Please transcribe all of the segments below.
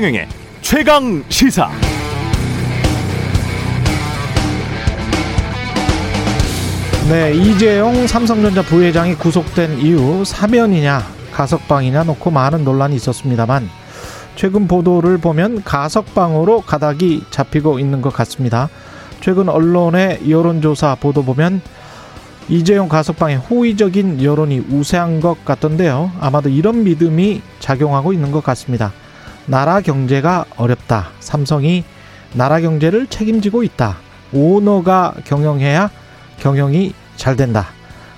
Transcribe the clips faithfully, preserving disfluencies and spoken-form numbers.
최경영의 최강 시사. 네, 이재용 삼성전자 부회장이 구속된 이후 사면이냐 가석방이냐 놓고 많은 논란이 있었습니다만 최근 보도를 보면 가석방으로 가닥이 잡히고 있는 것 같습니다. 최근 언론의 여론조사 보도 보면 이재용 가석방에 호의적인 여론이 우세한 것 같던데요. 아마도 이런 믿음이 작용하고 있는 것 같습니다. 나라 경제가 어렵다. 삼성이 나라 경제를 책임지고 있다. 오너가 경영해야 경영이 잘 된다.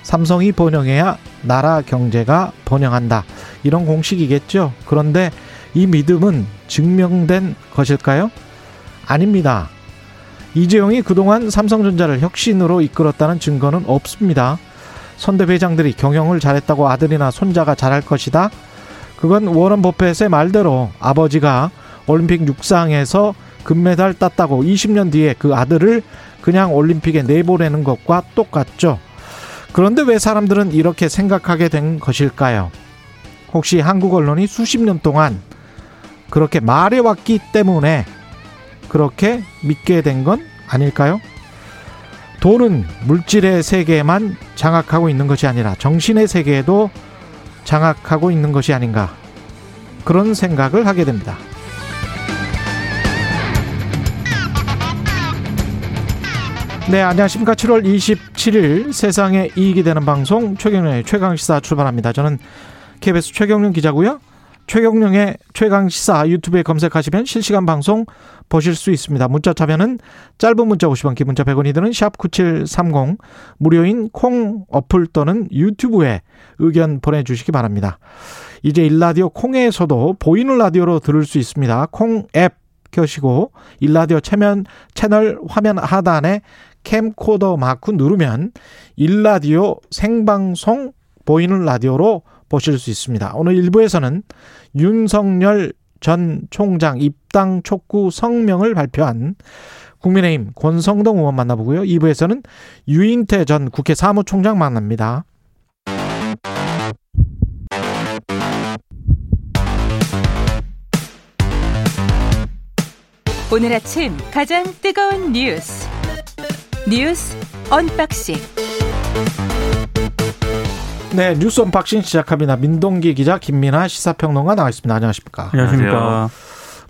삼성이 번영해야 나라 경제가 번영한다. 이런 공식이겠죠. 그런데 이 믿음은 증명된 것일까요? 아닙니다. 이재용이 그동안 삼성전자를 혁신으로 이끌었다는 증거는 없습니다. 선대 회장들이 경영을 잘했다고 아들이나 손자가 잘할 것이다. 그건 워런 버핏의 말대로 아버지가 올림픽 육상에서 금메달 땄다고 이십 년 뒤에 그 아들을 그냥 올림픽에 내보내는 것과 똑같죠. 그런데 왜 사람들은 이렇게 생각하게 된 것일까요? 혹시 한국 언론이 수십 년 동안 그렇게 말해왔기 때문에 그렇게 믿게 된 건 아닐까요? 돈은 물질의 세계에만 장악하고 있는 것이 아니라 정신의 세계에도 장악하고 있는 것이 아닌가, 그런 생각을 하게 됩니다. 네, 안녕하십니까. 칠월 이십칠일 세상에 이익이 되는 방송 최경영의 최강시사 출발합니다. 저는 케이비에스 최경영 기자고요. 최경영의 최강시사 유튜브에 검색하시면 실시간 방송 보실 수 있습니다. 문자 참여는 짧은 문자 오십 원, 긴 문자 백 원이 드는 샵 구칠삼공, 무료인 콩 어플 또는 유튜브에 의견 보내주시기 바랍니다. 이제 일라디오 콩에서도 보이는 라디오로 들을 수 있습니다. 콩 앱 켜시고 일라디오 채면, 채널 화면 하단에 캠코더 마크 누르면 일라디오 생방송 보이는 라디오로 보실 수 있습니다. 오늘 일 부에서는 윤석열 전 총장 입당 촉구 성명을 발표한 국민의힘 권성동 의원 만나보고요. 이 부에서는 유인태 전 국회 사무총장 만납니다. 오늘 아침 가장 뜨거운 뉴스 뉴스 언박싱. 네, 뉴스 언박싱 시작합니다. 민동기 기자, 김민하 시사평론가 나와 있습니다. 안녕하십니까? 안녕하십니까?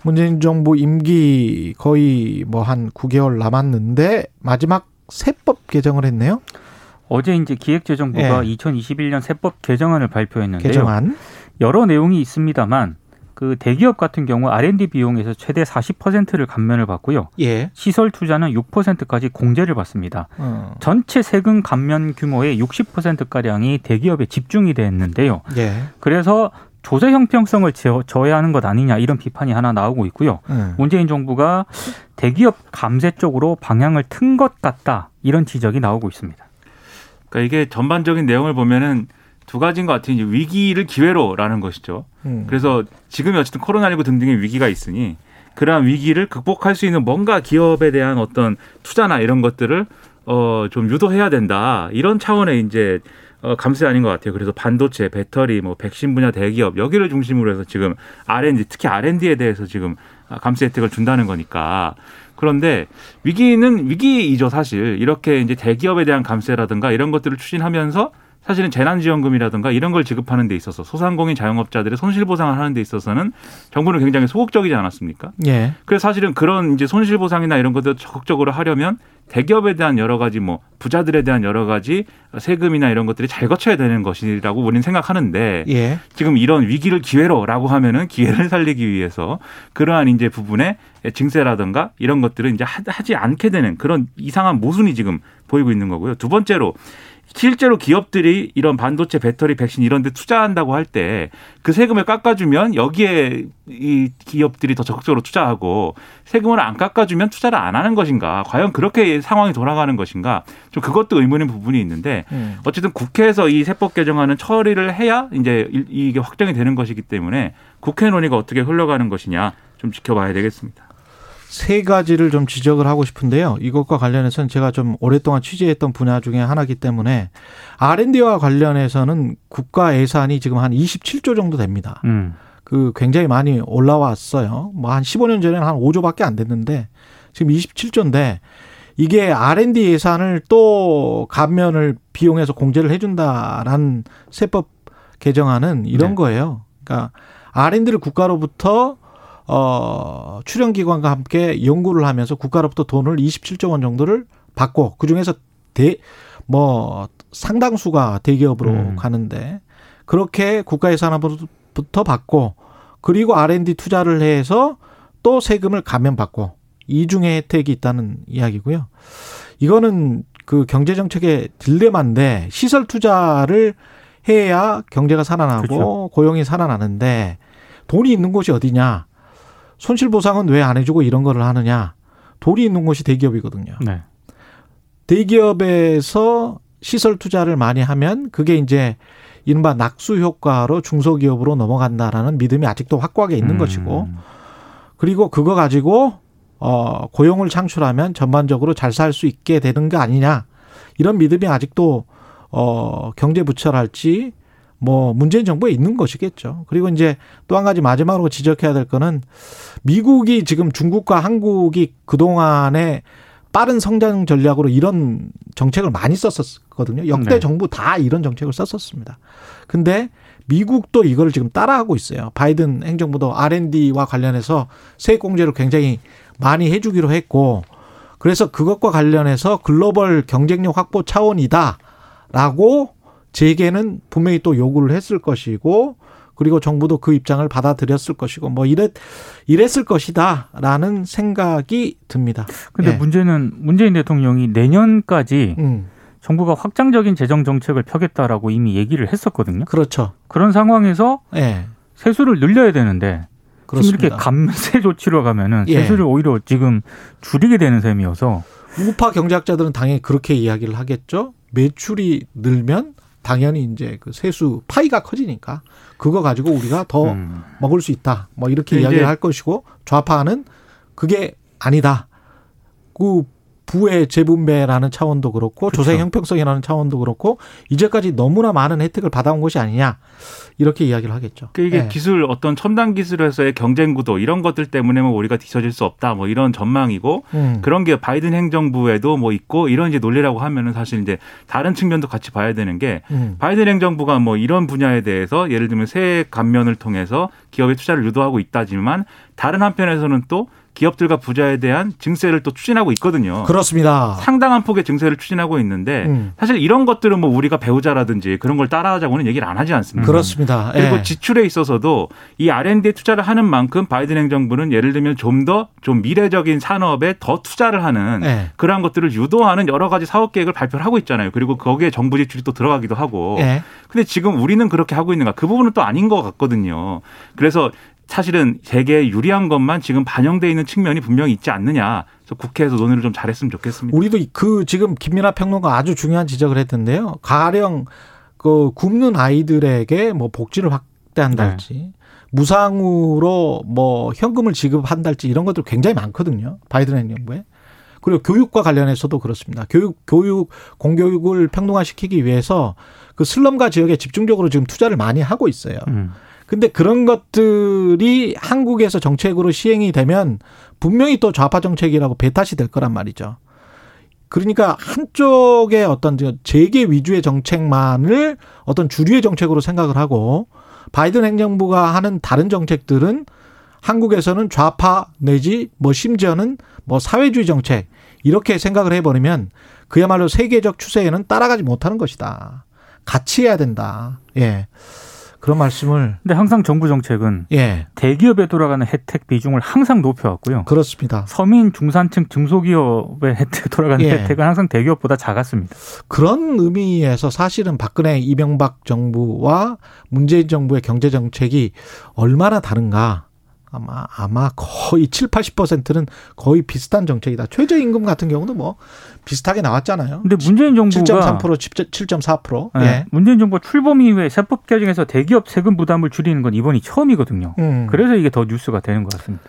문재인 정부 임기 거의 뭐 한 구 개월 남았는데 마지막 세법 개정을 했네요. 어제 이제 기획재정부가 네. 이천이십일년 세법 개정안을 발표했는데요. 개정안 여러 내용이 있습니다만 그 대기업 같은 경우 알앤디 비용에서 최대 사십 퍼센트를 감면을 받고요. 예. 시설 투자는 육 퍼센트까지 공제를 받습니다. 어. 전체 세금 감면 규모의 육십 퍼센트가량이 대기업에 집중이 됐는데요. 예. 그래서 조세 형평성을 저해하는 것 아니냐, 이런 비판이 하나 나오고 있고요. 음. 문재인 정부가 대기업 감세 쪽으로 방향을 튼 것 같다, 이런 지적이 나오고 있습니다. 그러니까 이게 전반적인 내용을 보면은 두 가지인 것 같아요. 이제 위기를 기회로라는 것이죠. 음. 그래서 지금이 어쨌든 코로나십구 등등의 위기가 있으니 그러한 위기를 극복할 수 있는 뭔가 기업에 대한 어떤 투자나 이런 것들을 어, 좀 유도해야 된다, 이런 차원의 이제 어, 감세안인 것 같아요. 그래서 반도체, 배터리, 뭐 백신 분야 대기업 여기를 중심으로 해서 지금 알앤디, 특히 알앤디에 대해서 지금 감세 혜택을 준다는 거니까. 그런데 위기는 위기이죠, 사실. 이렇게 이제 대기업에 대한 감세라든가 이런 것들을 추진하면서 사실은 재난지원금이라든가 이런 걸 지급하는 데 있어서 소상공인 자영업자들의 손실보상을 하는 데 있어서는 정부는 굉장히 소극적이지 않았습니까? 예. 그래서 사실은 그런 이제 손실보상이나 이런 것들을 적극적으로 하려면 대기업에 대한 여러 가지 뭐 부자들에 대한 여러 가지 세금이나 이런 것들이 잘 거쳐야 되는 것이라고 우리는 생각하는데 예. 지금 이런 위기를 기회로라고 하면은 기회를 살리기 위해서 그러한 이제 부분에 증세라든가 이런 것들을 이제 하지 않게 되는 그런 이상한 모순이 지금 보이고 있는 거고요. 두 번째로 실제로 기업들이 이런 반도체, 배터리, 백신 이런 데 투자한다고 할 때 그 세금을 깎아주면 여기에 이 기업들이 더 적극적으로 투자하고 세금을 안 깎아주면 투자를 안 하는 것인가. 과연 그렇게 상황이 돌아가는 것인가. 좀 그것도 의문인 부분이 있는데 어쨌든 국회에서 이 세법 개정안은 처리를 해야 이제 이게 확정이 되는 것이기 때문에 국회 논의가 어떻게 흘러가는 것이냐 좀 지켜봐야 되겠습니다. 세 가지를 좀 지적을 하고 싶은데요. 이것과 관련해서는 제가 좀 오랫동안 취재했던 분야 중에 하나이기 때문에 알앤디와 관련해서는 국가 예산이 지금 한 이십칠조 정도 됩니다. 음. 그 굉장히 많이 올라왔어요. 뭐 한 십오 년 전에는 한 오 조밖에 안 됐는데 지금 이십칠 조인데 이게 알 앤 디 예산을 또 감면을 비용해서 공제를 해준다라는 세법 개정안은 이런 네. 거예요. 그러니까 알 앤 디를 국가로부터 어, 출연기관과 함께 연구를 하면서 국가로부터 돈을 이십칠 조 원 정도를 받고 그중에서 대, 뭐 상당수가 대기업으로 음. 가는데 그렇게 국가 예산으로부터 받고 그리고 알 앤 디 투자를 해서 또 세금을 감면받고 이중의 혜택이 있다는 이야기고요. 이거는 그 경제정책의 딜레마인데 시설 투자를 해야 경제가 살아나고 그렇죠. 고용이 살아나는데 돈이 있는 곳이 어디냐. 손실보상은 왜 안 해주고 이런 거를 하느냐. 돈이 있는 곳이 대기업이거든요. 네. 대기업에서 시설 투자를 많이 하면 그게 이제 이른바 낙수 효과로 중소기업으로 넘어간다라는 믿음이 아직도 확고하게 있는 음. 것이고 그리고 그거 가지고 어, 고용을 창출하면 전반적으로 잘 살 수 있게 되는 거 아니냐. 이런 믿음이 아직도 어, 경제 부처랄지 뭐 문재인 정부에 있는 것이겠죠. 그리고 이제 또 한 가지 마지막으로 지적해야 될 거는 미국이 지금 중국과 한국이 그동안에 빠른 성장 전략으로 이런 정책을 많이 썼었거든요. 역대 네. 정부 다 이런 정책을 썼었습니다. 근데 미국도 이걸 지금 따라하고 있어요. 바이든 행정부도 알 앤 디와 관련해서 세액 공제를 굉장히 많이 해주기로 했고 그래서 그것과 관련해서 글로벌 경쟁력 확보 차원이다라고 재계는 분명히 또 요구를 했을 것이고 그리고 정부도 그 입장을 받아들였을 것이고 뭐 이랬, 이랬을 것이다라는 생각이 듭니다. 그런데 예. 문제는 문재인 대통령이 내년까지 음. 정부가 확장적인 재정 정책을 펴겠다라고 이미 얘기를 했었거든요. 그렇죠. 그런 상황에서 예. 세수를 늘려야 되는데 그렇습니다. 지금 이렇게 감세 조치로 가면은 예. 세수를 오히려 지금 줄이게 되는 셈이어서 우파 경제학자들은 당연히 그렇게 이야기를 하겠죠. 매출이 늘면 당연히 이제 그 세수 파이가 커지니까 그거 가지고 우리가 더 음. 먹을 수 있다. 뭐 이렇게 이야기를 할 것이고 좌파는 그게 아니다. 그 부의 재분배라는 차원도 그렇고 그렇죠. 조세 형평성이라는 차원도 그렇고 이제까지 너무나 많은 혜택을 받아온 것이 아니냐 이렇게 이야기를 하겠죠. 그러니까 이게 네. 기술 어떤 첨단 기술에서의 경쟁 구도 이런 것들 때문에 뭐 우리가 뒤처질 수 없다 뭐 이런 전망이고 음. 그런 게 바이든 행정부에도 뭐 있고 이런 이제 논리라고 하면은 사실 이제 다른 측면도 같이 봐야 되는 게 음. 바이든 행정부가 뭐 이런 분야에 대해서 예를 들면 세액 감면을 통해서 기업의 투자를 유도하고 있다지만 다른 한편에서는 또 기업들과 부자에 대한 증세를 또 추진하고 있거든요. 그렇습니다. 상당한 폭의 증세를 추진하고 있는데 음. 사실 이런 것들은 뭐 우리가 배우자라든지 그런 걸 따라하자고는 얘기를 안 하지 않습니다. 그렇습니다. 예. 그리고 지출에 있어서도 이 알 앤 디 투자를 하는 만큼 바이든 행정부는 예를 들면 좀 더 좀 미래적인 산업에 더 투자를 하는 예. 그러한 것들을 유도하는 여러 가지 사업 계획을 발표를 하고 있잖아요. 그리고 거기에 정부 지출이 또 들어가기도 하고. 예. 근데 지금 우리는 그렇게 하고 있는가? 그 부분은 또 아닌 것 같거든요. 그래서 사실은 세계에 유리한 것만 지금 반영되어 있는 측면이 분명히 있지 않느냐. 그래서 국회에서 논의를 좀 잘했으면 좋겠습니다. 우리도 그 지금 김민하 평론가 아주 중요한 지적을 했던데요. 가령 그 굶는 아이들에게 뭐 복지를 확대한달지 네. 무상으로 뭐 현금을 지급한달지 이런 것들 굉장히 많거든요. 바이든 행정부에. 그리고 교육과 관련해서도 그렇습니다. 교육, 교육, 공교육을 평등화시키기 위해서 그 슬럼가 지역에 집중적으로 지금 투자를 많이 하고 있어요. 음. 근데 그런 것들이 한국에서 정책으로 시행이 되면 분명히 또 좌파 정책이라고 배탓이 될 거란 말이죠. 그러니까 한쪽의 어떤 재계 위주의 정책만을 어떤 주류의 정책으로 생각을 하고 바이든 행정부가 하는 다른 정책들은 한국에서는 좌파 내지 뭐 심지어는 뭐 사회주의 정책 이렇게 생각을 해버리면 그야말로 세계적 추세에는 따라가지 못하는 것이다. 같이 해야 된다. 예. 그런 말씀을. 근데 항상 정부 정책은 예. 대기업에 돌아가는 혜택 비중을 항상 높여왔고요. 그렇습니다. 서민, 중산층, 중소기업의 혜택 돌아가는 예. 혜택은 항상 대기업보다 작았습니다. 그런 의미에서 사실은 박근혜, 이명박 정부와 문재인 정부의 경제 정책이 얼마나 다른가. 아마 아마 거의 칠, 팔십 퍼센트는 거의 비슷한 정책이다. 최저임금 같은 경우도 뭐 비슷하게 나왔잖아요. 근데 문재인 정부가 칠 점 삼 퍼센트, 칠 점 사 퍼센트. 네. 예. 문재인 정부가 출범 이후에 세법 개정에서 대기업 세금 부담을 줄이는 건 이번이 처음이거든요. 음. 그래서 이게 더 뉴스가 되는 것 같습니다.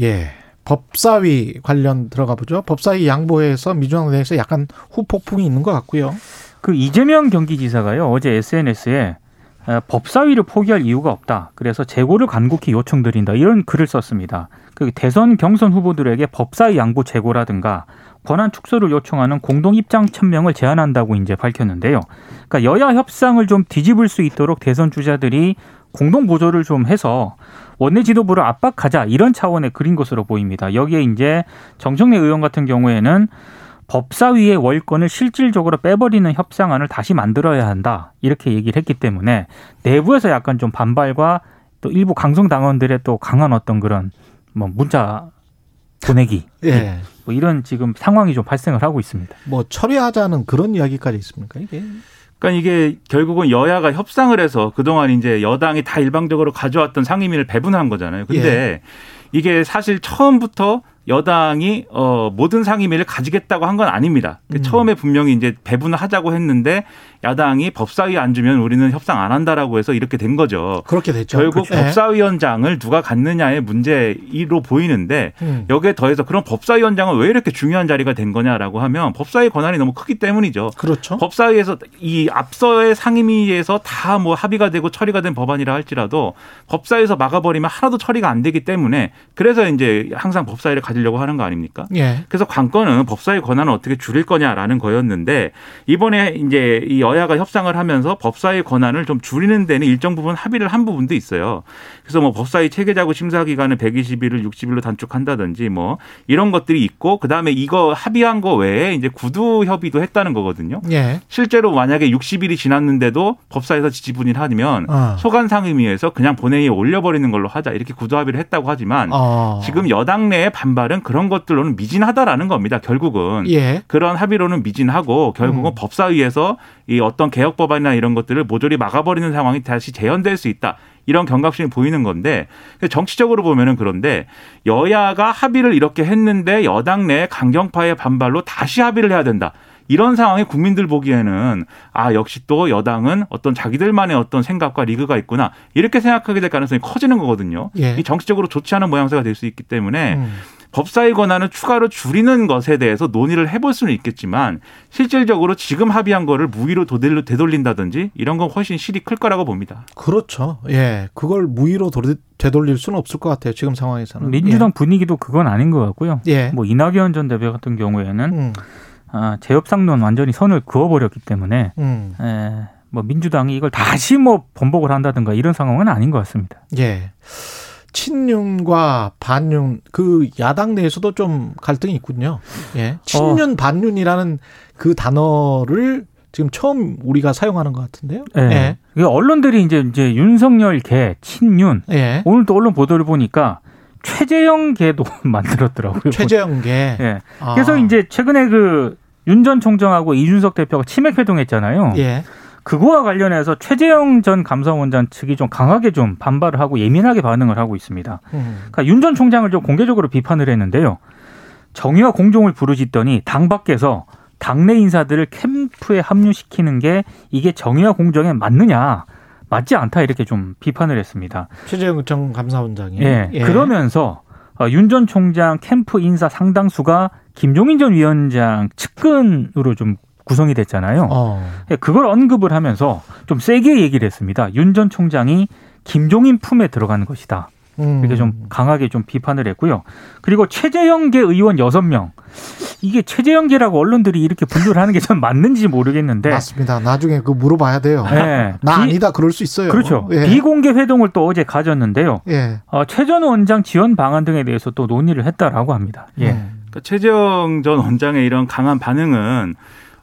예. 법사위 관련 들어가 보죠. 법사위 양보해서 민주당 내에서 약간 후폭풍이 있는 것 같고요. 그 이재명 경기지사가요. 어제 에스엔에스에 법사위를 포기할 이유가 없다. 그래서 재고를 간곡히 요청드린다. 이런 글을 썼습니다. 그 대선 경선 후보들에게 법사위 양보 재고라든가 권한 축소를 요청하는 공동 입장 천명을 제안한다고 이제 밝혔는데요. 그러니까 여야 협상을 좀 뒤집을 수 있도록 대선 주자들이 공동 보조를 좀 해서 원내 지도부를 압박하자 이런 차원의 글인 것으로 보입니다. 여기에 이제 정청래 의원 같은 경우에는 법사위의 월권을 실질적으로 빼버리는 협상안을 다시 만들어야 한다 이렇게 얘기를 했기 때문에 내부에서 약간 좀 반발과 또 일부 강성 당원들의 또 강한 어떤 그런 뭐 문자 보내기 예. 뭐 이런 지금 상황이 좀 발생을 하고 있습니다. 뭐 철회하자는 그런 이야기까지 있습니까 이게? 그러니까 이게 결국은 여야가 협상을 해서 그동안 이제 여당이 다 일방적으로 가져왔던 상임위를 배분한 거잖아요. 근데 예. 이게 사실 처음부터 여당이 어, 모든 상임위를 가지겠다고 한 건 아닙니다. 음. 처음에 분명히 이제 배분을 하자고 했는데 야당이 법사위 안 주면 우리는 협상 안 한다라고 해서 이렇게 된 거죠. 그렇게 됐죠. 결국 그렇죠. 법사위원장을 누가 갖느냐의 문제로 보이는데 음. 여기에 더해서 그럼 법사위원장은 왜 이렇게 중요한 자리가 된 거냐라고 하면 법사위 권한이 너무 크기 때문이죠. 그렇죠. 법사위에서 이 앞서의 상임위에서 다 뭐 합의가 되고 처리가 된 법안이라 할지라도 법사위에서 막아버리면 하나도 처리가 안 되기 때문에 그래서 이제 항상 법사위를 가지려고 하는 거 아닙니까? 예. 그래서 관건은 법사위 권한을 어떻게 줄일 거냐라는 거였는데 이번에 이제 이 여야가 협상을 하면서 법사위 권한을 좀 줄이는 데는 일정 부분 합의를 한 부분도 있어요. 그래서 뭐 법사위 체계자구 심사 기간을 백이십 일을 육십 일로 단축한다든지 뭐 이런 것들이 있고 그다음에 이거 합의한 거 외에 이제 구두 협의도 했다는 거거든요. 예. 실제로 만약에 육십 일이 지났는데도 법사위에서 지지분이라 하면 어. 소관 상임위에서 그냥 본회의에 올려버리는 걸로 하자 이렇게 구두 합의를 했다고 하지만 어. 지금 여당 내의 반발 은 그런 것들로는 미진하다라는 겁니다. 결국은 예. 그런 합의로는 미진하고 결국은 음. 법사위에서 이 어떤 개혁 법안이나 이런 것들을 모조리 막아버리는 상황이 다시 재현될 수 있다. 이런 경각심이 보이는 건데 정치적으로 보면은 그런데 여야가 합의를 이렇게 했는데 여당 내 강경파의 반발로 다시 합의를 해야 된다. 이런 상황에 국민들 보기에는 아 역시 또 여당은 어떤 자기들만의 어떤 생각과 리그가 있구나 이렇게 생각하게 될 가능성이 커지는 거거든요. 예. 이 정치적으로 좋지 않은 모양새가 될 수 있기 때문에 음. 법사위 권한을 추가로 줄이는 것에 대해서 논의를 해볼 수는 있겠지만 실질적으로 지금 합의한 거를 무의로 되돌린다든지 이런 건 훨씬 실이 클 거라고 봅니다. 그렇죠. 예, 그걸 무의로 되돌릴 수는 없을 것 같아요. 지금 상황에서는. 민주당 예. 분위기도 그건 아닌 것 같고요. 예. 뭐 이낙연 전 대표 같은 경우에는 음. 아, 재협상론 완전히 선을 그어버렸기 때문에 음. 에, 뭐 민주당이 이걸 다시 뭐 번복을 한다든가 이런 상황은 아닌 것 같습니다. 예. 친윤과 반윤 그 야당 내에서도 좀 갈등이 있군요. 예. 친윤 어. 반윤이라는 그 단어를 지금 처음 우리가 사용하는 것 같은데요. 예. 예. 이게 언론들이 이제 이제 윤석열계 친윤. 예. 오늘 또 언론 보도를 보니까 최재형계도 만들었더라고요. 최재형계. 예. 아. 그래서 이제 최근에 그 윤 전 총장하고 이준석 대표가 치맥 회동했잖아요. 예. 그거와 관련해서 최재형 전 감사원장 측이 좀 강하게 좀 반발을 하고 예민하게 반응을 하고 있습니다. 그러니까 윤 전 총장을 좀 공개적으로 비판을 했는데요. 정의와 공정을 부르짖더니 당 밖에서 당내 인사들을 캠프에 합류시키는 게 이게 정의와 공정에 맞느냐, 맞지 않다 이렇게 좀 비판을 했습니다. 최재형 전 감사원장이. 예. 예. 그러면서 윤 전 총장 캠프 인사 상당수가 김종인 전 위원장 측근으로 좀 구성이 됐잖아요. 어. 그걸 언급을 하면서 좀 세게 얘기를 했습니다. 윤 전 총장이 김종인 품에 들어간 것이다. 음. 이렇게 좀 강하게 좀 비판을 했고요. 그리고 최재형계 의원 여섯 명. 이게 최재형계라고 언론들이 이렇게 분류를 하는 게 전 맞는지 모르겠는데. 맞습니다. 나중에 그거 물어봐야 돼요. 네. 나 아니다 그럴 수 있어요. 그렇죠. 예. 비공개 회동을 또 어제 가졌는데요. 예. 어, 최 전 원장 지원 방안 등에 대해서 또 논의를 했다라고 합니다. 예. 음. 그러니까 최재형 전 원장의 이런 강한 반응은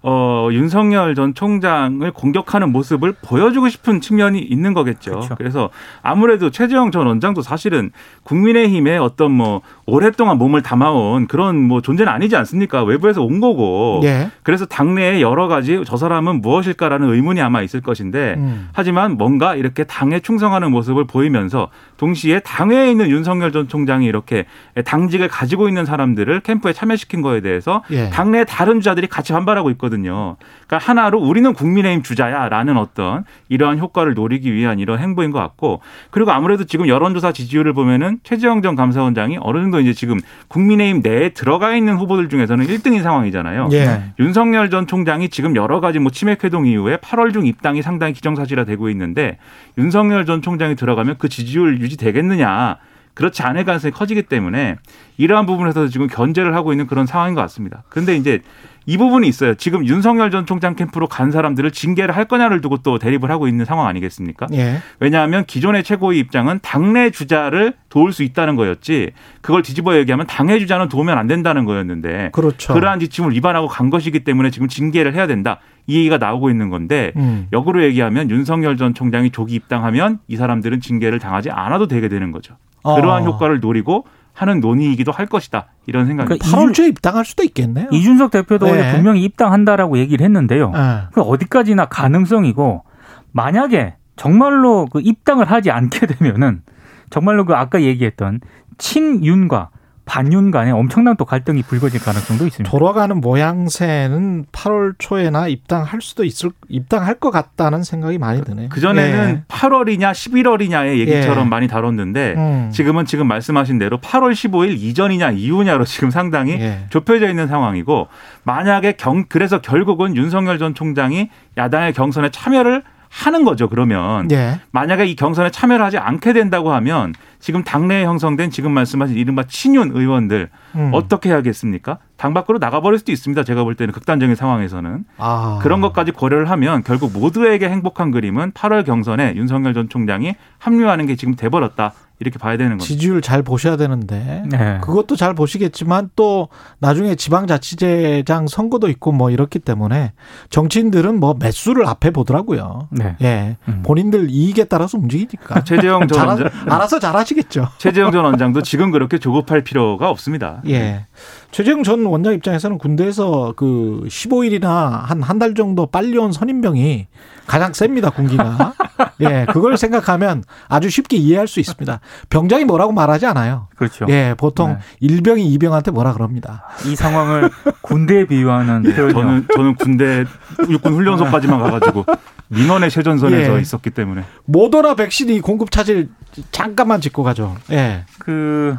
어, 윤석열 전 총장을 공격하는 모습을 보여주고 싶은 측면이 있는 거겠죠. 그렇죠. 그래서 아무래도 최재형 전 원장도 사실은 국민의힘의 어떤 뭐 오랫동안 몸을 담아온 그런 뭐 존재는 아니지 않습니까? 외부에서 온 거고. 예. 그래서 당내에 여러 가지 저 사람은 무엇일까라는 의문이 아마 있을 것인데 음. 하지만 뭔가 이렇게 당에 충성하는 모습을 보이면서 동시에 당외에 있는 윤석열 전 총장이 이렇게 당직을 가지고 있는 사람들을 캠프에 참여시킨 거에 대해서 예. 당내 다른 주자들이 같이 반발하고 있거든요. 그러니까 하나로 우리는 국민의힘 주자야라는 어떤 이러한 효과를 노리기 위한 이런 행보인 것 같고, 그리고 아무래도 지금 여론조사 지지율을 보면은 최재형 전 감사원장이 어느 정도 이제 지금 국민의힘 내에 들어가 있는 후보들 중에서는 일 등인 상황이잖아요. 예. 윤석열 전 총장이 지금 여러 가지 뭐 치맥 회동 이후에 팔월 중 입당이 상당히 기정사실화되고 있는데 윤석열 전 총장이 들어가면 그 지지율 유지되겠느냐, 그렇지 않을 가능성이 커지기 때문에 이러한 부분에서 지금 견제를 하고 있는 그런 상황인 것 같습니다. 그런데 이제 이 부분이 있어요. 지금 윤석열 전 총장 캠프로 간 사람들을 징계를 할 거냐를 두고 또 대립을 하고 있는 상황 아니겠습니까? 예. 왜냐하면 기존의 최고위 입장은 당내 주자를 도울 수 있다는 거였지, 그걸 뒤집어 얘기하면 당내 주자는 도우면 안 된다는 거였는데 그렇죠. 그러한 지침을 위반하고 간 것이기 때문에 지금 징계를 해야 된다, 이 얘기가 나오고 있는 건데 음. 역으로 얘기하면 윤석열 전 총장이 조기 입당하면 이 사람들은 징계를 당하지 않아도 되게 되는 거죠. 그러한 어. 효과를 노리고 하는 논의이기도 할 것이다, 이런 생각입니다. 그러니까 팔월 주에 입당할 수도 있겠네요. 이준석 대표도 네. 원래 분명히 입당한다라고 얘기를 했는데요. 아. 그 어디까지나 가능성이고, 만약에 정말로 그 입당을 하지 않게 되면은 정말로 그 아까 얘기했던 친윤과 반윤 간에 엄청난 또 갈등이 불거질 가능성도 있습니다. 돌아가는 모양새는 팔월 초에나 입당할 수도 있을, 입당할 것 같다는 생각이 많이 드네요. 그전에는 예. 팔월이냐 십일월이냐의 얘기처럼 예. 많이 다뤘는데 음. 지금은 지금 말씀하신 대로 팔월 십오일 이전이냐 이후냐로 지금 상당히 예. 좁혀져 있는 상황이고, 만약에 경, 그래서 결국은 윤석열 전 총장이 야당의 경선에 참여를 하는 거죠. 그러면 예. 만약에 이 경선에 참여를 하지 않게 된다고 하면 지금 당내에 형성된 지금 말씀하신 이른바 친윤 의원들 음. 어떻게 해야겠습니까? 당 밖으로 나가버릴 수도 있습니다. 제가 볼 때는 극단적인 상황에서는. 아. 그런 것까지 고려를 하면 결국 모두에게 행복한 그림은 팔월 경선에 윤석열 전 총장이 합류하는 게 지금 돼버렸다, 이렇게 봐야 되는 거죠. 지지율 잘 보셔야 되는데 네. 그것도 잘 보시겠지만 또 나중에 지방자치제장 선거도 있고 뭐 이렇기 때문에 정치인들은 뭐 매수를 앞에 보더라고요. 네. 예. 음. 본인들 이익에 따라서 움직이니까. 최재형 전 원장. 알아서 잘하시겠죠. 최재형 전 원장도 지금 그렇게 조급할 필요가 없습니다. 예. 최재형 전 원장 입장에서는 군대에서 그 십오일이나 한 한 달 정도 빨리 온 선임병이 가장 셉니다, 군기가. 예, 그걸 생각하면 아주 쉽게 이해할 수 있습니다. 병장이 뭐라고 말하지 않아요. 그렇죠. 예, 보통 네. 일병이 이병한테 뭐라 그럽니다. 이 상황을 군대에 비유하는 예, 표현이요. 저는 저는 군대 육군 훈련소까지만 가가지고 민원의 최전선에서 예. 있었기 때문에. 모더나 백신이 공급 차질 잠깐만 짚고 가죠. 예, 그.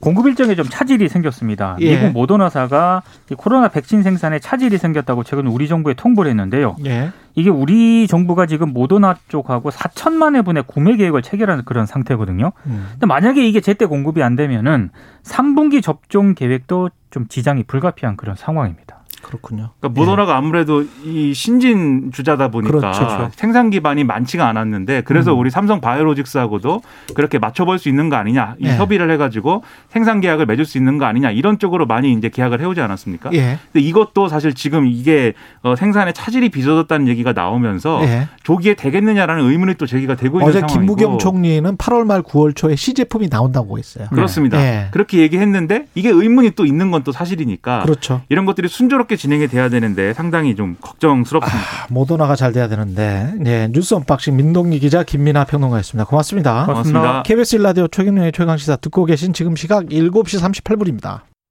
공급 일정에 좀 차질이 생겼습니다. 예. 미국 모더나사가 코로나 백신 생산에 차질이 생겼다고 최근 우리 정부에 통보를 했는데요. 예. 이게 우리 정부가 지금 모더나 쪽하고 사천만 회분의 구매 계획을 체결하는 그런 상태거든요. 음. 근데 만약에 이게 제때 공급이 안 되면은 삼분기 접종 계획도 좀 지장이 불가피한 그런 상황입니다. 그렇군요. 그러니까 모더나가 예. 아무래도 이 신진 주자다 보니까 그렇죠. 생산 기반이 많지가 않았는데 그래서 음. 우리 삼성 바이오로직스하고도 그렇게 맞춰볼 수 있는 거 아니냐, 이 예. 협의를 해가지고 생산 계약을 맺을 수 있는 거 아니냐, 이런 쪽으로 많이 이제 계약을 해오지 않았습니까? 예. 근데 이것도 사실 지금 이게 생산에 차질이 빚어졌다는 얘기가 나오면서 예. 조기에 되겠느냐라는 의문이 또 제기가 되고 있는 상황이고. 어제 김무겸 총리는 팔월 말 구월 초에 시제품이 나온다고 했어요. 그렇습니다. 예. 그렇게 얘기했는데 이게 의문이 또 있는 건 또 사실이니까. 그렇죠. 이런 것들이 순조롭게 진행이 돼야 되는데 상당히 좀 걱정스럽습니다. 아, 모더나가 잘 돼야 되는데. 네, 뉴스 언박싱 민동기 기자, 김민하 평론가였습니다. 고맙습니다. 고맙습니다. 고맙습니다. 케이비에스 일 라디오 최경영의 최강시사 듣고 계신 지금 시각 일곱시 삼십팔분입니다.